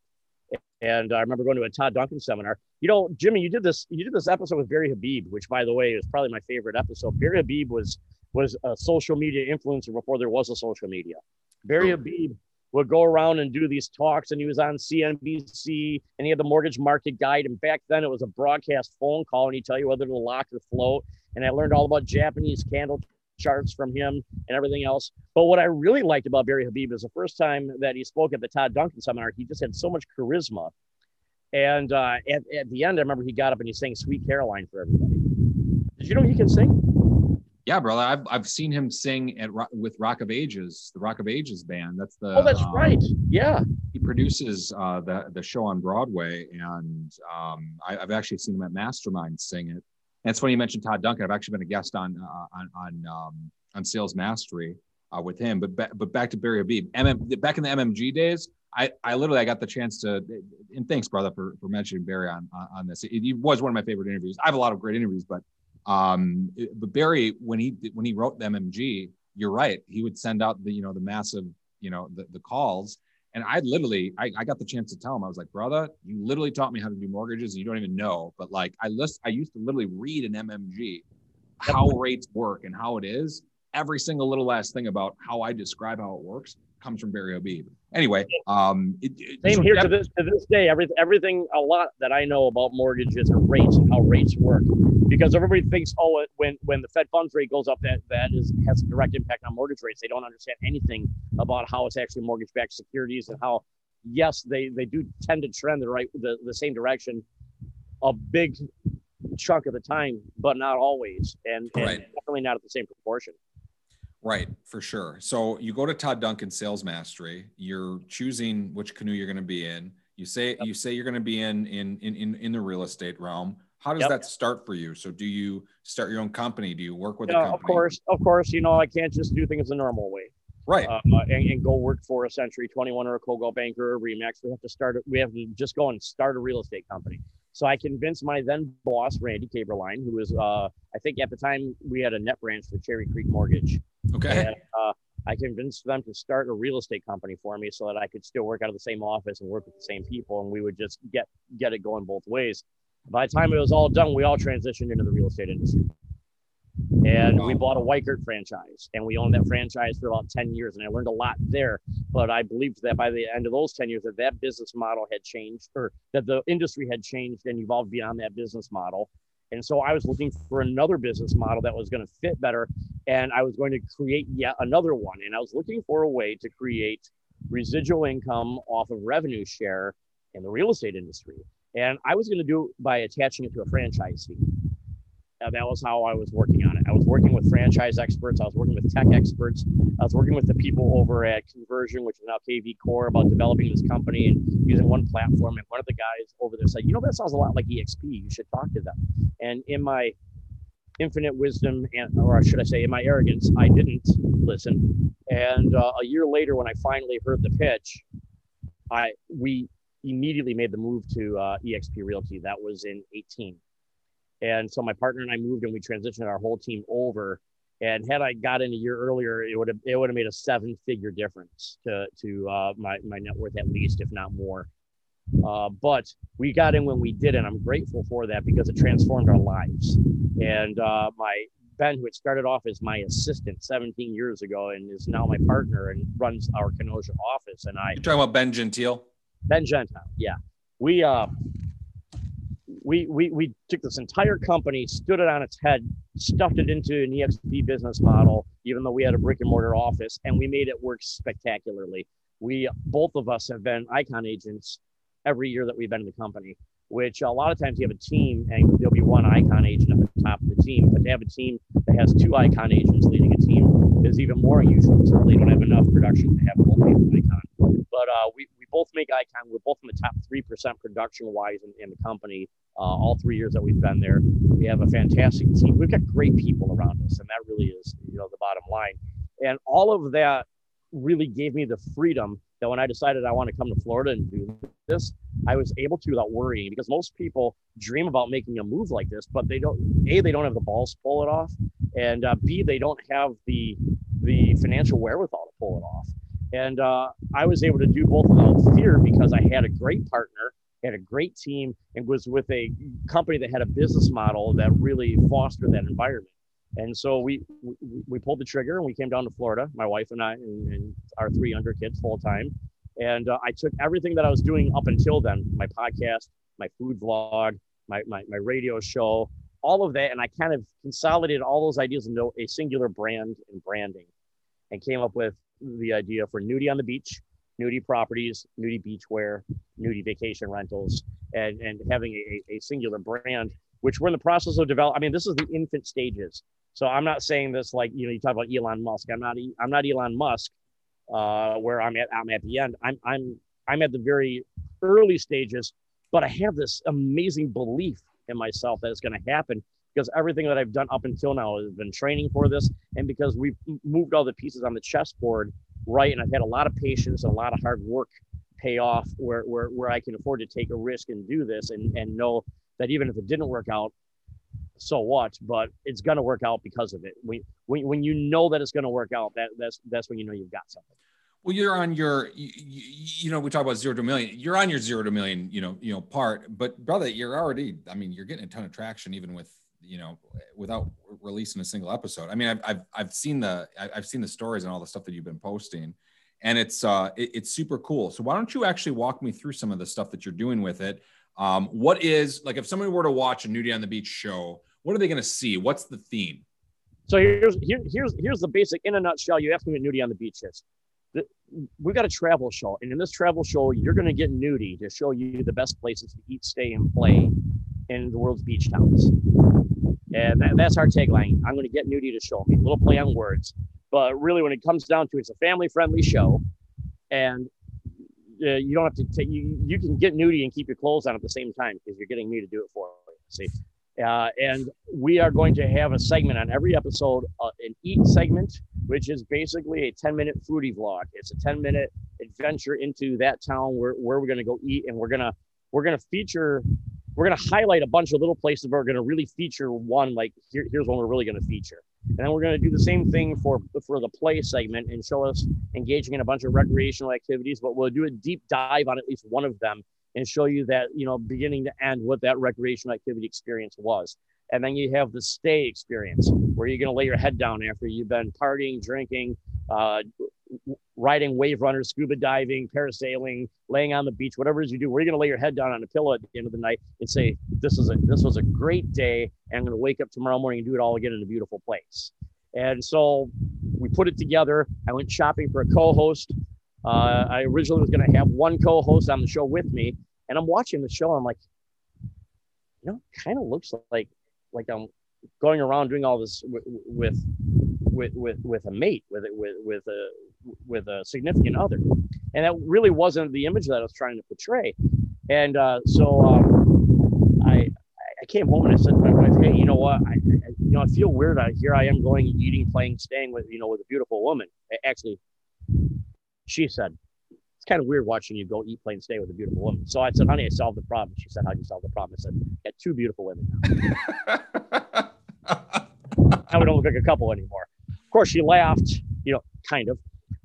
And I remember going to a Todd Duncan seminar. You know, Jimmy, you did this, you did this episode with Barry Habib, which, by the way, is probably my favorite episode. Barry Habib was, was a social media influencer before there was a social media. Barry Habib would go around and do these talks, and he was on C N B C, and he had the mortgage market guide. And back then it was a broadcast phone call, and he'd tell you whether to lock or float. And I learned all about Japanese candle charts from him and everything else. But what I really liked about Barry Habib is the first time that he spoke at the Todd Duncan seminar, he just had so much charisma. And uh, at, at the end, I remember he got up and he sang Sweet Caroline for everybody. Did you know he can sing? Yeah, brother. I've, I've seen him sing at with Rock of Ages, the Rock of Ages band. That's the Oh, that's um, right. Yeah. He produces uh, the, the show on Broadway. And um, I, I've actually seen him at Mastermind sing it. That's funny you mentioned Todd Duncan. I've actually been a guest on uh, on on, um, on Sales Mastery uh, with him. But ba- but back to Barry Habib. M M- back in the M M G days, I, I literally I got the chance to. And thanks, brother, for, for mentioning Barry on on this. It, it was one of my favorite interviews. I have a lot of great interviews, but um, it, but Barry, when he when he wrote the M M G, you're right. He would send out the you know the massive you know the, the calls. And I literally, I, I got the chance to tell him, I was like, brother, you literally taught me how to do mortgages and you don't even know. But like, I list, I used to literally read an M M G, how rates work and how it is. Every single little last thing about how I describe how it works comes from Barry Habib. Anyway. Um, it, it, Same so here that, to, this, to this day, every, everything, a lot that I know about mortgages and rates and how rates work. Because everybody thinks, oh, it, when when the Fed funds rate goes up, that that is has a direct impact on mortgage rates. They don't understand anything about how it's actually mortgage-backed securities and how, yes, they they do tend to trend the right the, the same direction a big chunk of the time, but not always, and, and right. definitely not at the same proportion. Right, for sure. So you go to Todd Duncan's Sales Mastery. You're choosing which canoe you're going to be in. You say yep. you say you're going to be in in in in the real estate realm. How does yep. that start for you? So do you start your own company? Do you work with yeah, a company? Of course, of course. You know, I can't just do things the normal way. Right. Uh, and, and go work for a Century twenty-one or a Coldwell Banker or a Remax. We have to start, we have to just go and start a real estate company. So I convinced my then boss, Randy Kaberline, who was, uh, I think at the time we had a net branch for Cherry Creek Mortgage. Okay. And, uh, I convinced them to start a real estate company for me so that I could still work out of the same office and work with the same people. And we would just get, get it going both ways. By the time it was all done, we all transitioned into the real estate industry. And wow. we bought a Weichert franchise, and we owned that franchise for about ten years, and I learned a lot there. But I believed that by the end of those ten years that that business model had changed, or that the industry had changed and evolved beyond that business model. And so I was looking for another business model that was going to fit better, and I was going to create yet another one. And I was looking for a way to create residual income off of revenue share in the real estate industry. And I was going to do it by attaching it to a franchise fee. Uh, that was how I was working on it. I was working with franchise experts. I was working with tech experts. I was working with the people over at Conversion, which is now K V Core, about developing this company and using one platform. And one of the guys over there said, you know, that sounds a lot like E X P. You should talk to them. And in my infinite wisdom, and or should I say in my arrogance, I didn't listen. And uh, a year later, when I finally heard the pitch, I we... immediately made the move to uh, E X P Realty. That was in eighteen. And so my partner and I moved and we transitioned our whole team over. And had I got in a year earlier, it would have it would have made a seven figure difference to to uh, my my net worth, at least, if not more. Uh, but we got in when we did, and I'm grateful for that because it transformed our lives. And uh, my Ben, who had started off as my assistant seventeen years ago, and is now my partner and runs our Kenosha office. And I, you're talking about Ben Gentile? Ben Gentile, yeah. We uh, we we we took this entire company, stood it on its head, stuffed it into an E X P business model, even though we had a brick and mortar office, and we made it work spectacularly. We both of us have been icon agents every year that we've been in the company, which a lot of times you have a team and there'll be one icon agent at the top of the team, but to have a team that has two icon agents leading a team is even more unusual. So they don't have enough production to have both people icon. But uh, we, we both make icon. We're both in the top three percent production-wise in, in the company uh, all three years that we've been there. We have a fantastic team. We've got great people around us, and that really is, you know, the bottom line. And all of that really gave me the freedom that when I decided I want to come to Florida and do this, I was able to without worrying, because most people dream about making a move like this, but they don't, A, they don't have the balls to pull it off, and uh, B, they don't have the the financial wherewithal to pull it off. And uh, I was able to do both without fear because I had a great partner, had a great team, and was with a company that had a business model that really fostered that environment. And so we, we we pulled the trigger and we came down to Florida, my wife and I, and, and our three younger kids full time. And uh, I took everything that I was doing up until then, my podcast, my food vlog, my, my, my radio show, all of that. And I kind of consolidated all those ideas into a singular brand and branding, and came up with the idea for Nudie on the Beach, Nudie Properties, Nudie Beachwear, Nudie Vacation Rentals, and, and having a, a singular brand, which we're in the process of developing. I mean, this is the infant stages. So I'm not saying this like, you know, you talk about Elon Musk. I'm not, I'm not Elon Musk, uh, where I'm at, I'm at the end. I'm, I'm, I'm at the very early stages, but I have this amazing belief in myself that it's going to happen because everything that I've done up until now has been training for this. And because we've moved all the pieces on the chessboard, right. And I've had a lot of patience and a lot of hard work pay off where, where, where I can afford to take a risk and do this and, and know that even if it didn't work out, so what, but it's going to work out because of it. We, when, when you know that it's going to work out, that that's, that's when you know you've got something. Well, you're on your, you, you know, we talk about zero to a million, you're on your zero to a million, you know, you know, part, but brother, you're already, I mean, you're getting a ton of traction even with, you know, without releasing a single episode. I mean, I've, I've, I've seen the, I've seen the stories and all the stuff that you've been posting, and it's, uh, it, it's super cool. So why don't you actually walk me through some of the stuff that you're doing with it? Um, what is, like, if somebody were to watch a Nudie on the Beach show, what are they going to see? What's the theme? So here's, here, here's, here's the basic, in a nutshell, you asked me what Nudie on the Beach is. The, we've got a travel show. And in this travel show, you're going to get nudie to show you the best places to eat, stay, and play in the world's beach towns. And that, that's our tagline. I'm going to get nudie to show me. A little play on words. But really, when it comes down to it, it's a family-friendly show. And uh, you don't have to take, you, you can get nudie and keep your clothes on at the same time because you're getting me to do it for you. See? Uh, and we are going to have a segment on every episode, uh, an eat segment, which is basically a ten minute foodie vlog. It's a ten minute adventure into that town where, where we're going to go eat. And we're going to, we're going to feature, we're going to highlight a bunch of little places, but we're going to really feature one, like here, here's one we're really going to feature. And then we're going to do the same thing for, for the play segment and show us engaging in a bunch of recreational activities, but we'll do a deep dive on at least one of them and show you that, you know, beginning to end, what that recreational activity experience was. And then you have the stay experience where you're going to lay your head down after you've been partying, drinking, uh, riding wave runners, scuba diving, parasailing, laying on the beach, whatever it is you do, where you're going to lay your head down on a pillow at the end of the night and say, this is a, this was a great day. And I'm going to wake up tomorrow morning and do it all again in a beautiful place. And so we put it together. I went shopping for a co-host. Uh, I originally was going to have one co-host on the show with me, and I'm watching the show. And I'm like, you know, kind of looks like, like I'm going around doing all this with, with, with, with, with a mate, with, with, with a, with a significant other. And that really wasn't the image that I was trying to portray. And, uh, so, um, I, I came home and I said to my wife, hey, you know what? I, I you know, I feel weird. I, here I am going, eating, playing, staying with, you know, with a beautiful woman. Actually, she said, it's kind of weird watching you go eat, play, and stay with a beautiful woman. So I said, honey, I solved the problem. She said, how'd you solve the problem? I said, I got two beautiful women now. Now we don't look like a couple anymore. Of course, she laughed, you know, kind of.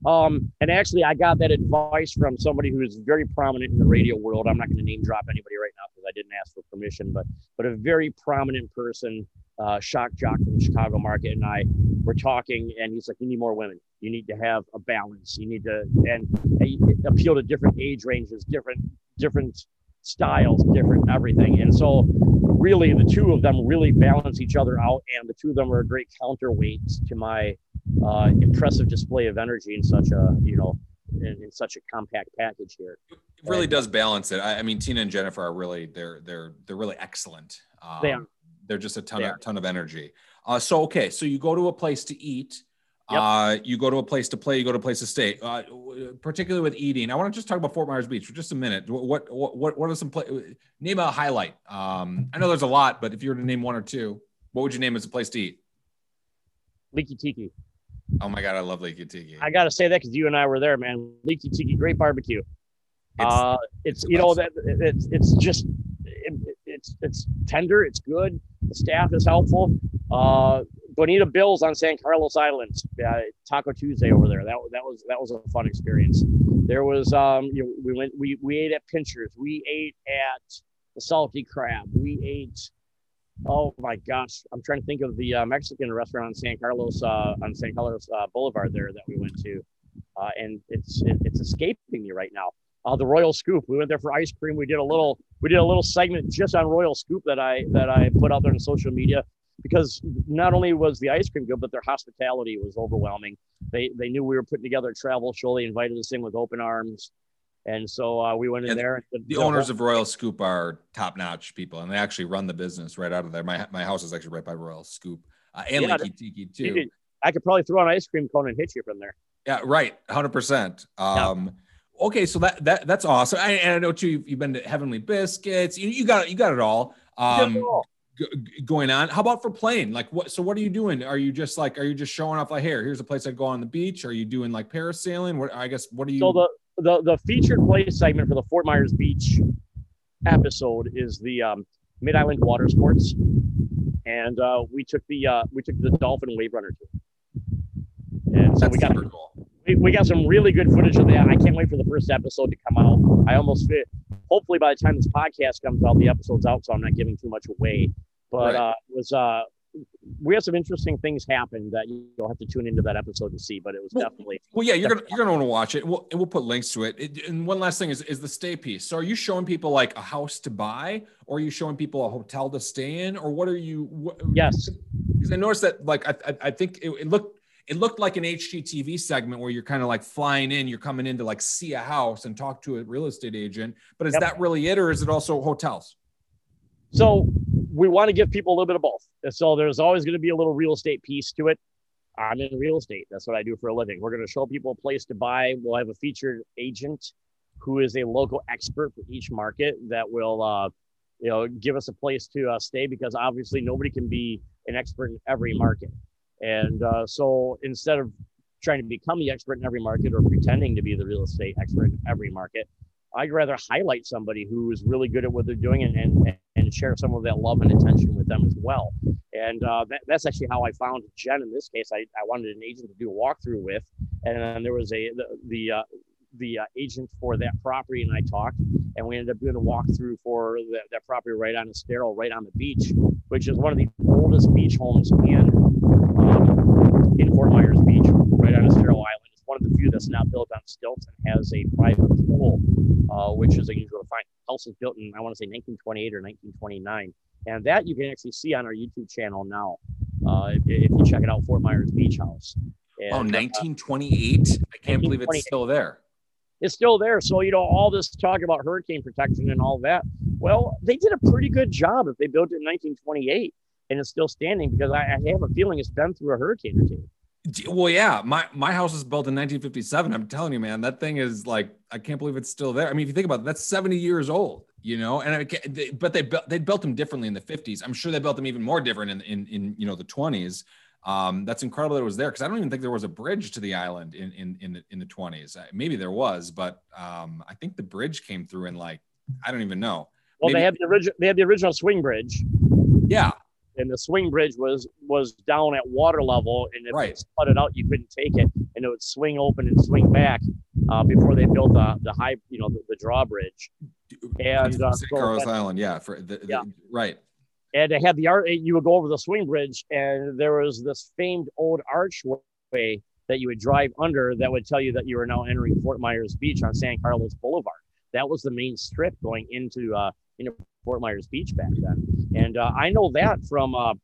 Um, and actually, I got that advice from somebody who is very prominent in the radio world. I'm not going to name drop anybody right now because I didn't ask for permission, but but a very prominent person, uh, shock jock from the Chicago market, and I were talking, and he's like, "You need more women. You need to have a balance. You need to and, and appeal to different age ranges, different different styles, different everything." And so, really, the two of them really balance each other out, and the two of them are a great counterweight to my uh impressive display of energy in such a you know in, in such a compact package here. It really uh, does balance it. I, I mean, Tina and Jennifer are really they're they're they're really excellent. Um, they are. They're just a ton they of are. ton of energy. Uh, so okay, so you go to a place to eat. Yep. Uh, you go to a place to play. You go to a place to stay. Uh, particularly with eating, I want to just talk about Fort Myers Beach for just a minute. What what what what are some place? Name a highlight. Um, I know there's a lot, but if you were to name one or two, what would you name as a place to eat? Leaky Tiki. Oh my God, I love Leaky Tiki. I gotta say that because you and I were there, man. Leaky Tiki, great barbecue. It's, uh, it's you know that it's it's just it, it's it's tender, it's good. The staff is helpful. Uh, Bonita Bill's on San Carlos Island, uh, Taco Tuesday over there. That that was that was a fun experience. There was um, you know, we went we we ate at Pinchers, we ate at the Salty Crab, we ate. Oh my gosh, I'm trying to think of the uh, Mexican restaurant on San Carlos uh, on San Carlos uh, Boulevard there that we went to, uh, and it's it, it's escaping me right now. Uh, the Royal Scoop, we went there for ice cream. We did a little we did a little segment just on Royal Scoop that I that I put out there on social media because not only was the ice cream good, but their hospitality was overwhelming. They they knew we were putting together a travel show. They invited us in with open arms. And so uh, we went in yeah, there. The, the owners of Royal Scoop are top-notch people, and they actually run the business right out of there. My my house is actually right by Royal Scoop, uh, and yeah, Leaky Tiki too. Could, I could probably throw an ice cream cone and hit you from there. Yeah, right, one hundred percent. Um, yeah. Okay, so that that that's awesome. I, and I know too. You've, you've been to Heavenly Biscuits. You you got you got it all. Um, got it all. G- going on. How about for playing? Like what? So what are you doing? Are you just like are you just showing off like here? Here's a place I go on the beach. Are you doing like parasailing? What I guess what are you? So the- The the featured play segment for the Fort Myers Beach episode is the um, Mid Island water sports, and uh, we took the uh, we took the dolphin wave runner tour, and so That's we got super cool. we, we got some really good footage of that. I can't wait for the first episode to come out. I almost fit. Hopefully, by the time this podcast comes out, the episode's out, so I'm not giving too much away. But right. uh, it was uh, we had some interesting things happen that you'll have to tune into that episode to see, but it was well, definitely. Well, yeah, you're going to, you're going to want to watch it. We'll, and we'll put links to it. it. And one last thing is, is the stay piece. So are you showing people like a house to buy, or are you showing people a hotel to stay in, or what are you? What, yes. Because I noticed that like, I, I, I think it, it looked, it looked like an H G T V segment where you're kind of like flying in, you're coming in to like see a house and talk to a real estate agent, but is yep. that really it, or is it also hotels? So we want to give people a little bit of both. So there's always going to be a little real estate piece to it. I'm in real estate. That's what I do for a living. We're going to show people a place to buy. We'll have a featured agent who is a local expert for each market that will, uh, you know, give us a place to uh, stay because obviously nobody can be an expert in every market. And uh, so instead of trying to become the expert in every market or pretending to be the real estate expert in every market, I'd rather highlight somebody who is really good at what they're doing and, and, and share some of that love and attention with them as well. And uh, that, that's actually how I found Jen in this case. I, I wanted an agent to do a walkthrough with, and then there was a, the, the, uh, the uh, agent for that property and I talked, and we ended up doing a walkthrough for the, that property right on the stairwell, right on the beach, which is one of the oldest beach homes in, um, in Fort Myers Beach, right on a stairwell island. One of the few that's not built on stilts and has a private pool, uh, which is unusual to find. House is built in, I want to say nineteen twenty-eight or nineteen twenty-nine. And that you can actually see on our YouTube channel now. Uh, if, if you check it out, Fort Myers Beach House. And, oh, nineteen twenty-eight? Uh, I can't believe it's still there. It's still there. So, you know, all this talk about hurricane protection and all that. Well, they did a pretty good job if they built it in nineteen twenty-eight and it's still standing because I, I have a feeling it's been through a hurricane or two. Well, yeah, my, my house was built in nineteen fifty-seven. I'm telling you, man, that thing is like, I can't believe it's still there. I mean, if you think about it, that's seventy years old, you know, and I can't, they, but they, they built them differently in the fifties. I'm sure they built them even more different in, in, in you know, the twenties. Um, that's incredible that it was there, because I don't even think there was a bridge to the island in in in the, in the twenties. Maybe there was, but um, I think the bridge came through in like, I don't even know. Well, Maybe. they had the original. They had the original swing bridge. Yeah. And the swing bridge was was down at water level, and if right. it flooded out, you couldn't take it, and it would swing open and swing back uh, before they built the the high, you know, the, the drawbridge. And uh, Saint Carlos so, Island, yeah, for the, yeah. The, right. And they had the art. You would go over the swing bridge, and there was this famed old archway that you would drive under that would tell you that you were now entering Fort Myers Beach on San Carlos Boulevard. That was the main strip going into uh, into Fort Myers Beach back then. And uh, I know that from uh,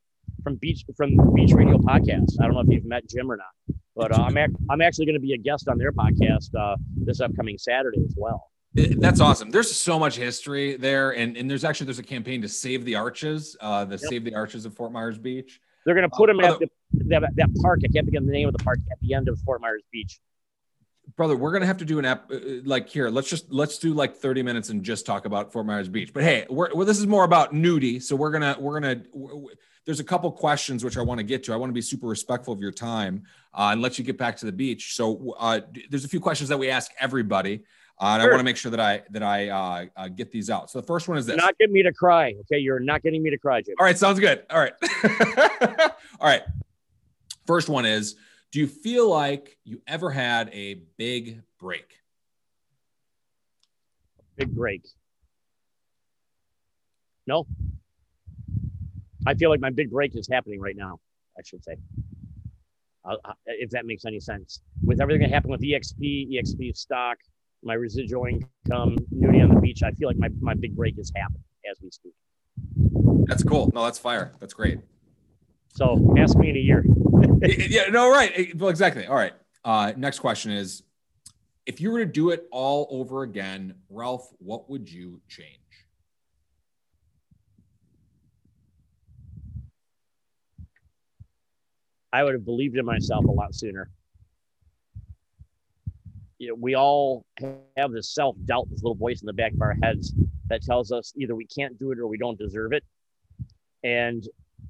from Beach from Beach Radio podcast. I don't know if you've met Jim or not, but uh, I'm ac I'm actually going to be a guest on their podcast uh, this upcoming Saturday as well. That's awesome. There's so much history there, and and there's actually there's a campaign to save the arches, uh, the yep. Save the Arches of Fort Myers Beach. They're going to put uh, them at the, that, that park. I can't think of the name of the park at the end of Fort Myers Beach. Brother, we're gonna have to do an app like here. Let's just let's do like thirty minutes and just talk about Fort Myers Beach. But hey, we're, well, this is more about nudie, so we're gonna we're gonna. We're, there's a couple questions which I want to get to. I want to be super respectful of your time uh, and let you get back to the beach. So uh, there's a few questions that we ask everybody, uh, and sure. I want to make sure that I that I uh, uh, get these out. So the first one is this: not get me to cry, okay? You're not getting me to cry, Jim. All right, sounds good. All right, all right. First one is: do you feel like you ever had a big break? Big break. No. I feel like my big break is happening right now, I should say. Uh, if that makes any sense. With everything that happened with E X P, E X P stock, my residual income, nudity on the beach, I feel like my, my big break is happening as we speak. That's cool. No, that's fire. That's great. So ask me in a year. Yeah, no, right. Well, exactly. All right. Uh, next question is, if you were to do it all over again, Ralph, what would you change? I would have believed in myself a lot sooner. You know, we all have this self-doubt, this little voice in the back of our heads that tells us either we can't do it or we don't deserve it. And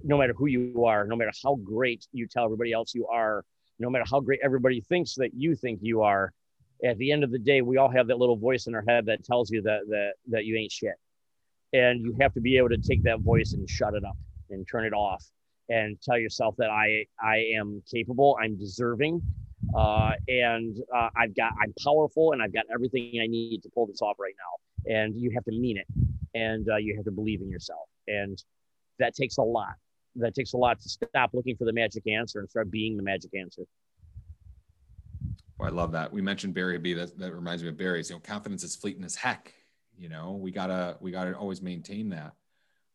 no matter who you are, no matter how great you tell everybody else you are, no matter how great everybody thinks that you think you are, at the end of the day, we all have that little voice in our head that tells you that, that, that you ain't shit. And you have to be able to take that voice and shut it up and turn it off and tell yourself that I, I am capable, I'm deserving, uh, and uh, I've got, I'm powerful, and I've got everything I need to pull this off right now. And you have to mean it, and uh, you have to believe in yourself. And that takes a lot. That takes a lot to stop looking for the magic answer and start being the magic answer. Oh, I love that. We mentioned Barry Habib. That, that reminds me of Barry's, you know, confidence is fleeting as heck. You know, we gotta, we gotta always maintain that.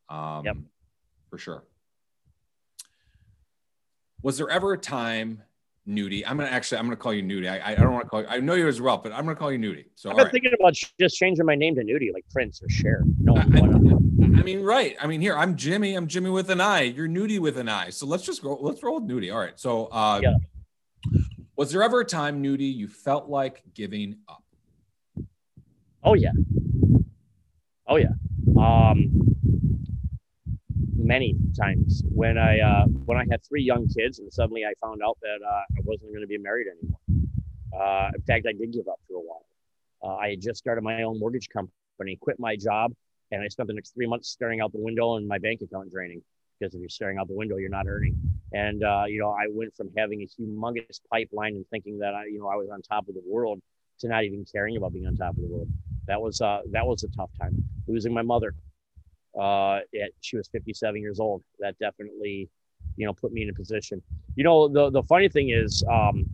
Um, yep. For sure. Was there ever a time, Nudie, I'm going to actually, I'm going to call you Nudie. I, I don't want to call you, I know you as well, but I'm going to call you Nudie. So I've been right. thinking about just changing my name to Nudie, like Prince or Cher. No, I, I, I mean, right. I mean, here, I'm Jimmy. I'm Jimmy with an I. You're Nudie with an I. So let's just go, let's roll with Nudie. All right. So uh, yeah. Was there ever a time, Nudie, you felt like giving up? Oh, yeah. Oh, yeah. Um, many times when I uh, when I had three young kids and suddenly I found out that uh, I wasn't going to be married anymore. Uh, in fact, I did give up for a while. Uh, I had just started my own mortgage company, quit my job, and I spent the next three months staring out the window and my bank account draining, because if you're staring out the window, you're not earning. And, uh, you know, I went from having a humongous pipeline and thinking that, I, you know, I was on top of the world to not even caring about being on top of the world. That was, uh, that was a tough time. Losing my mother. Uh, it, she was fifty-seven years old. That definitely, you know, put me in a position. You know, the, the funny thing is um,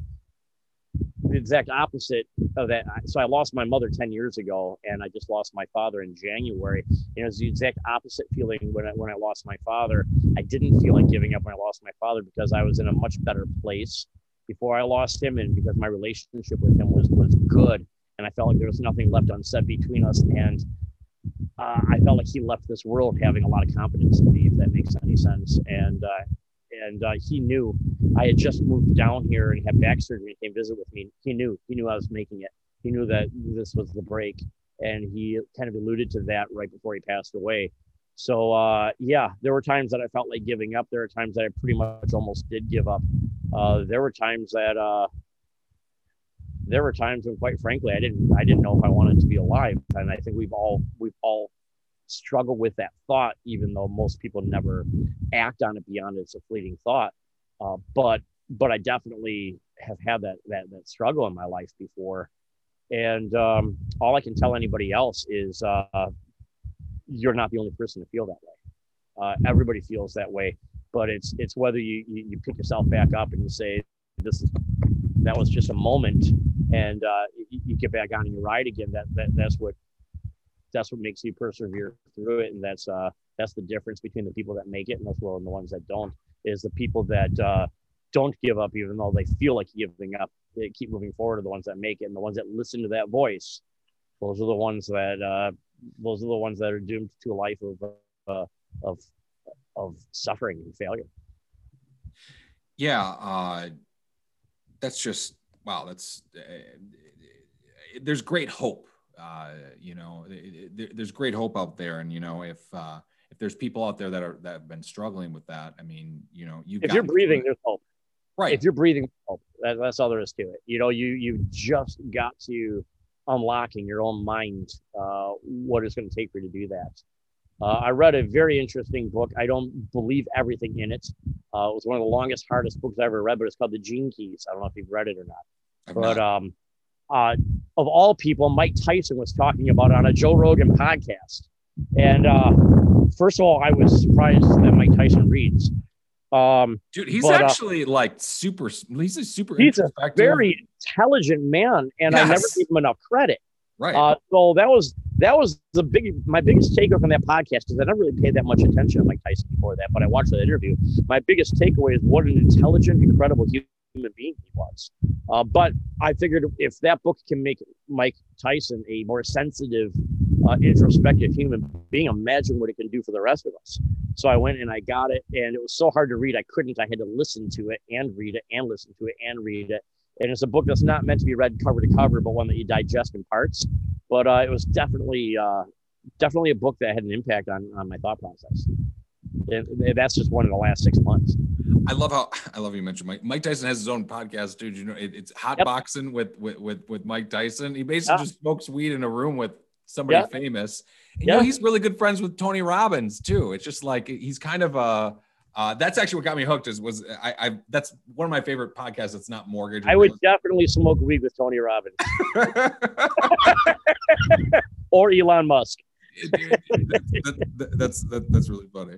the exact opposite of that. So I lost my mother ten years ago, and I just lost my father in January. And it was the exact opposite feeling when I, when I lost my father. I didn't feel like giving up when I lost my father, because I was in a much better place before I lost him, and because my relationship with him was, was good. And I felt like there was nothing left unsaid between us. And Uh, I felt like he left this world having a lot of confidence in me, if that makes any sense. And uh, and uh, he knew. I had just moved down here and had back surgery and came visit with me. He knew. He knew I was making it. He knew that this was the break. And he kind of alluded to that right before he passed away. So, uh, yeah, there were times that I felt like giving up. There were times that I pretty much almost did give up. Uh, there were times that, uh, there were times when, quite frankly, I didn't, I didn't know if I wanted to be alive. And I think we've all, we've all struggled with that thought, even though most people never act on it beyond it's a fleeting thought. Uh, but, but I definitely have had that, that, that struggle in my life before. And, um, all I can tell anybody else is, uh, you're not the only person to feel that way. Uh, everybody feels that way, but it's, it's whether you, you, you pick yourself back up and you say, this is, that was just a moment. And, uh, you, you get back on your ride again. That, that, that's what, that's what makes you persevere through it. And that's, uh, that's the difference between the people that make it and those well and the ones that don't, is the people that, uh, don't give up, even though they feel like giving up, they keep moving forward, are the ones that make it. And the ones that listen to that voice, those are the ones that, uh, those are the ones that are doomed to a life of, uh, of, of suffering and failure. Yeah. Uh, that's just, wow. That's, uh, there's great hope. Uh, you know, it, there's great hope out there. And, you know, if, uh, if there's people out there that are, that have been struggling with that, I mean, you know, you've if you're breathing, there's hope. Right. If you're breathing, hope. That, that's all there is to it. You know, you, you just got to unlocking your own mind, uh, what it's going to take for you to do that. Uh, I read a very interesting book. I don't believe everything in it. Uh, it was one of the longest, hardest books I ever read, but it's called The Gene Keys. I don't know if you've read it or not. I'm but not. Um, uh, of all people, Mike Tyson was talking about it on a Joe Rogan podcast. And uh, first of all, I was surprised that Mike Tyson reads. Um, Dude, he's but, actually uh, like super, he's a super, he's a very intelligent man. And yes. I never gave him enough credit. Right. Uh, so that was, that was the big, my biggest takeaway from that podcast is I never really paid that much attention to Mike Tyson before that, but I watched that interview. My biggest takeaway is what an intelligent, incredible human being he was. Uh, but I figured if that book can make Mike Tyson a more sensitive, uh, introspective human being, imagine what it can do for the rest of us. So I went and I got it, and it was so hard to read. I couldn't, I had to listen to it and read it and listen to it and read it. And it's a book that's not meant to be read cover to cover, but one that you digest in parts. But uh, it was definitely, uh, definitely a book that had an impact on, on my thought process. And, and that's just one of the last six months. I love how, I love you mentioned Mike. Mike Tyson has his own podcast, dude. You know, it, it's hot yep. boxing with, with, with, with Mike Tyson. He basically yeah. just smokes weed in a room with somebody yeah. famous. And, yeah. You know, he's really good friends with Tony Robbins too. It's just like, he's kind of a, uh, that's actually what got me hooked is was I, I, that's one of my favorite podcasts. That's not mortgage. I would definitely smoke weed with Tony Robbins or Elon Musk. that, that, that's, that, that's really funny.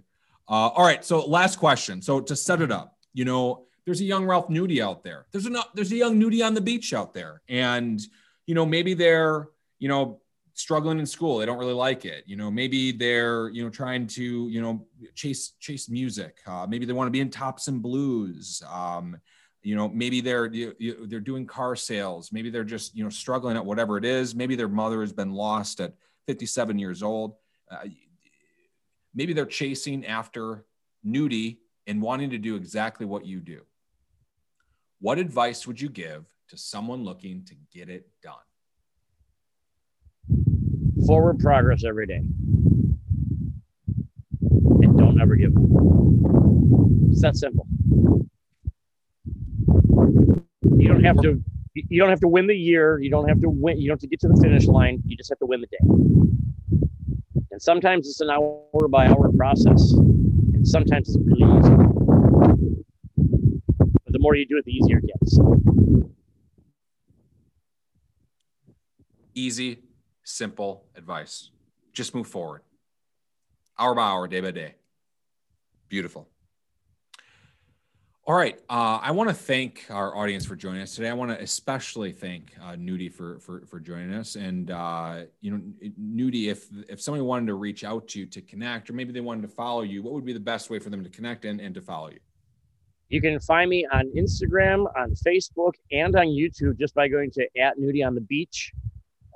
Uh, all right. So last question. So to set it up, you know, there's a young Ralph Nudie out there. There's a, there's a young Nudie on the beach out there. And, you know, maybe they're, you know, struggling in school. They don't really like it. You know, maybe they're, you know, trying to, you know, chase, chase music. Uh, maybe they want to be in Tops and Blues. Um, you know, maybe they're, you, you, they're doing car sales. Maybe they're just, you know, struggling at whatever it is. Maybe their mother has been lost at fifty-seven years old. Uh, maybe they're chasing after Nudie and wanting to do exactly what you do. What advice would you give to someone looking to get it done? Forward progress every day, and don't ever give up. It's that simple. You don't have to. You don't have to win the year. You don't have to win. You don't have to get to the finish line. You just have to win the day. And sometimes it's an hour by hour process, and sometimes it's really easy. But the more you do it, the easier it gets. Easy. Simple advice. Just move forward. Hour by hour, day by day. Beautiful. All right. Uh, I want to thank our audience for joining us today. I want to especially thank uh, Nudie for, for, for joining us. And, uh, you know, Nudie, if, if somebody wanted to reach out to you to connect, or maybe they wanted to follow you, what would be the best way for them to connect and, and to follow you? You can find me on Instagram, on Facebook, and on YouTube just by going to at Nudie on the Beach.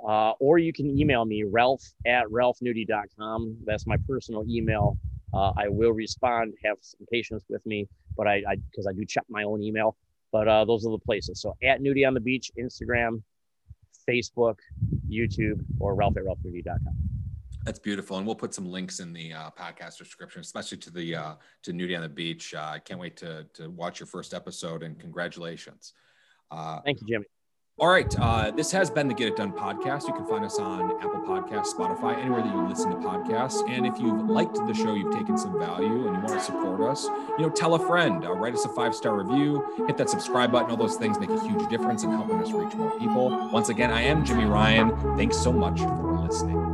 Uh, or you can email me, Ralph at ralph nudie dot com. That's my personal email. Uh, I will respond, have some patience with me, but I, I because I do check my own email, but uh, those are the places. So at Nudie on the Beach, Instagram, Facebook, YouTube, or Ralph at ralph nudie dot com. That's beautiful. And we'll put some links in the uh, podcast description, especially to the uh, to Nudie on the Beach. Uh, I can't wait to, to watch your first episode, and congratulations. Uh, Thank you, Jimmy. All right. Uh, this has been the Get It Done podcast. You can find us on Apple Podcasts, Spotify, anywhere that you listen to podcasts. And if you've liked the show, you've taken some value and you want to support us, you know, tell a friend, uh, write us a five-star review, hit that subscribe button. All those things make a huge difference in helping us reach more people. Once again, I am Jimmy Ryan. Thanks so much for listening.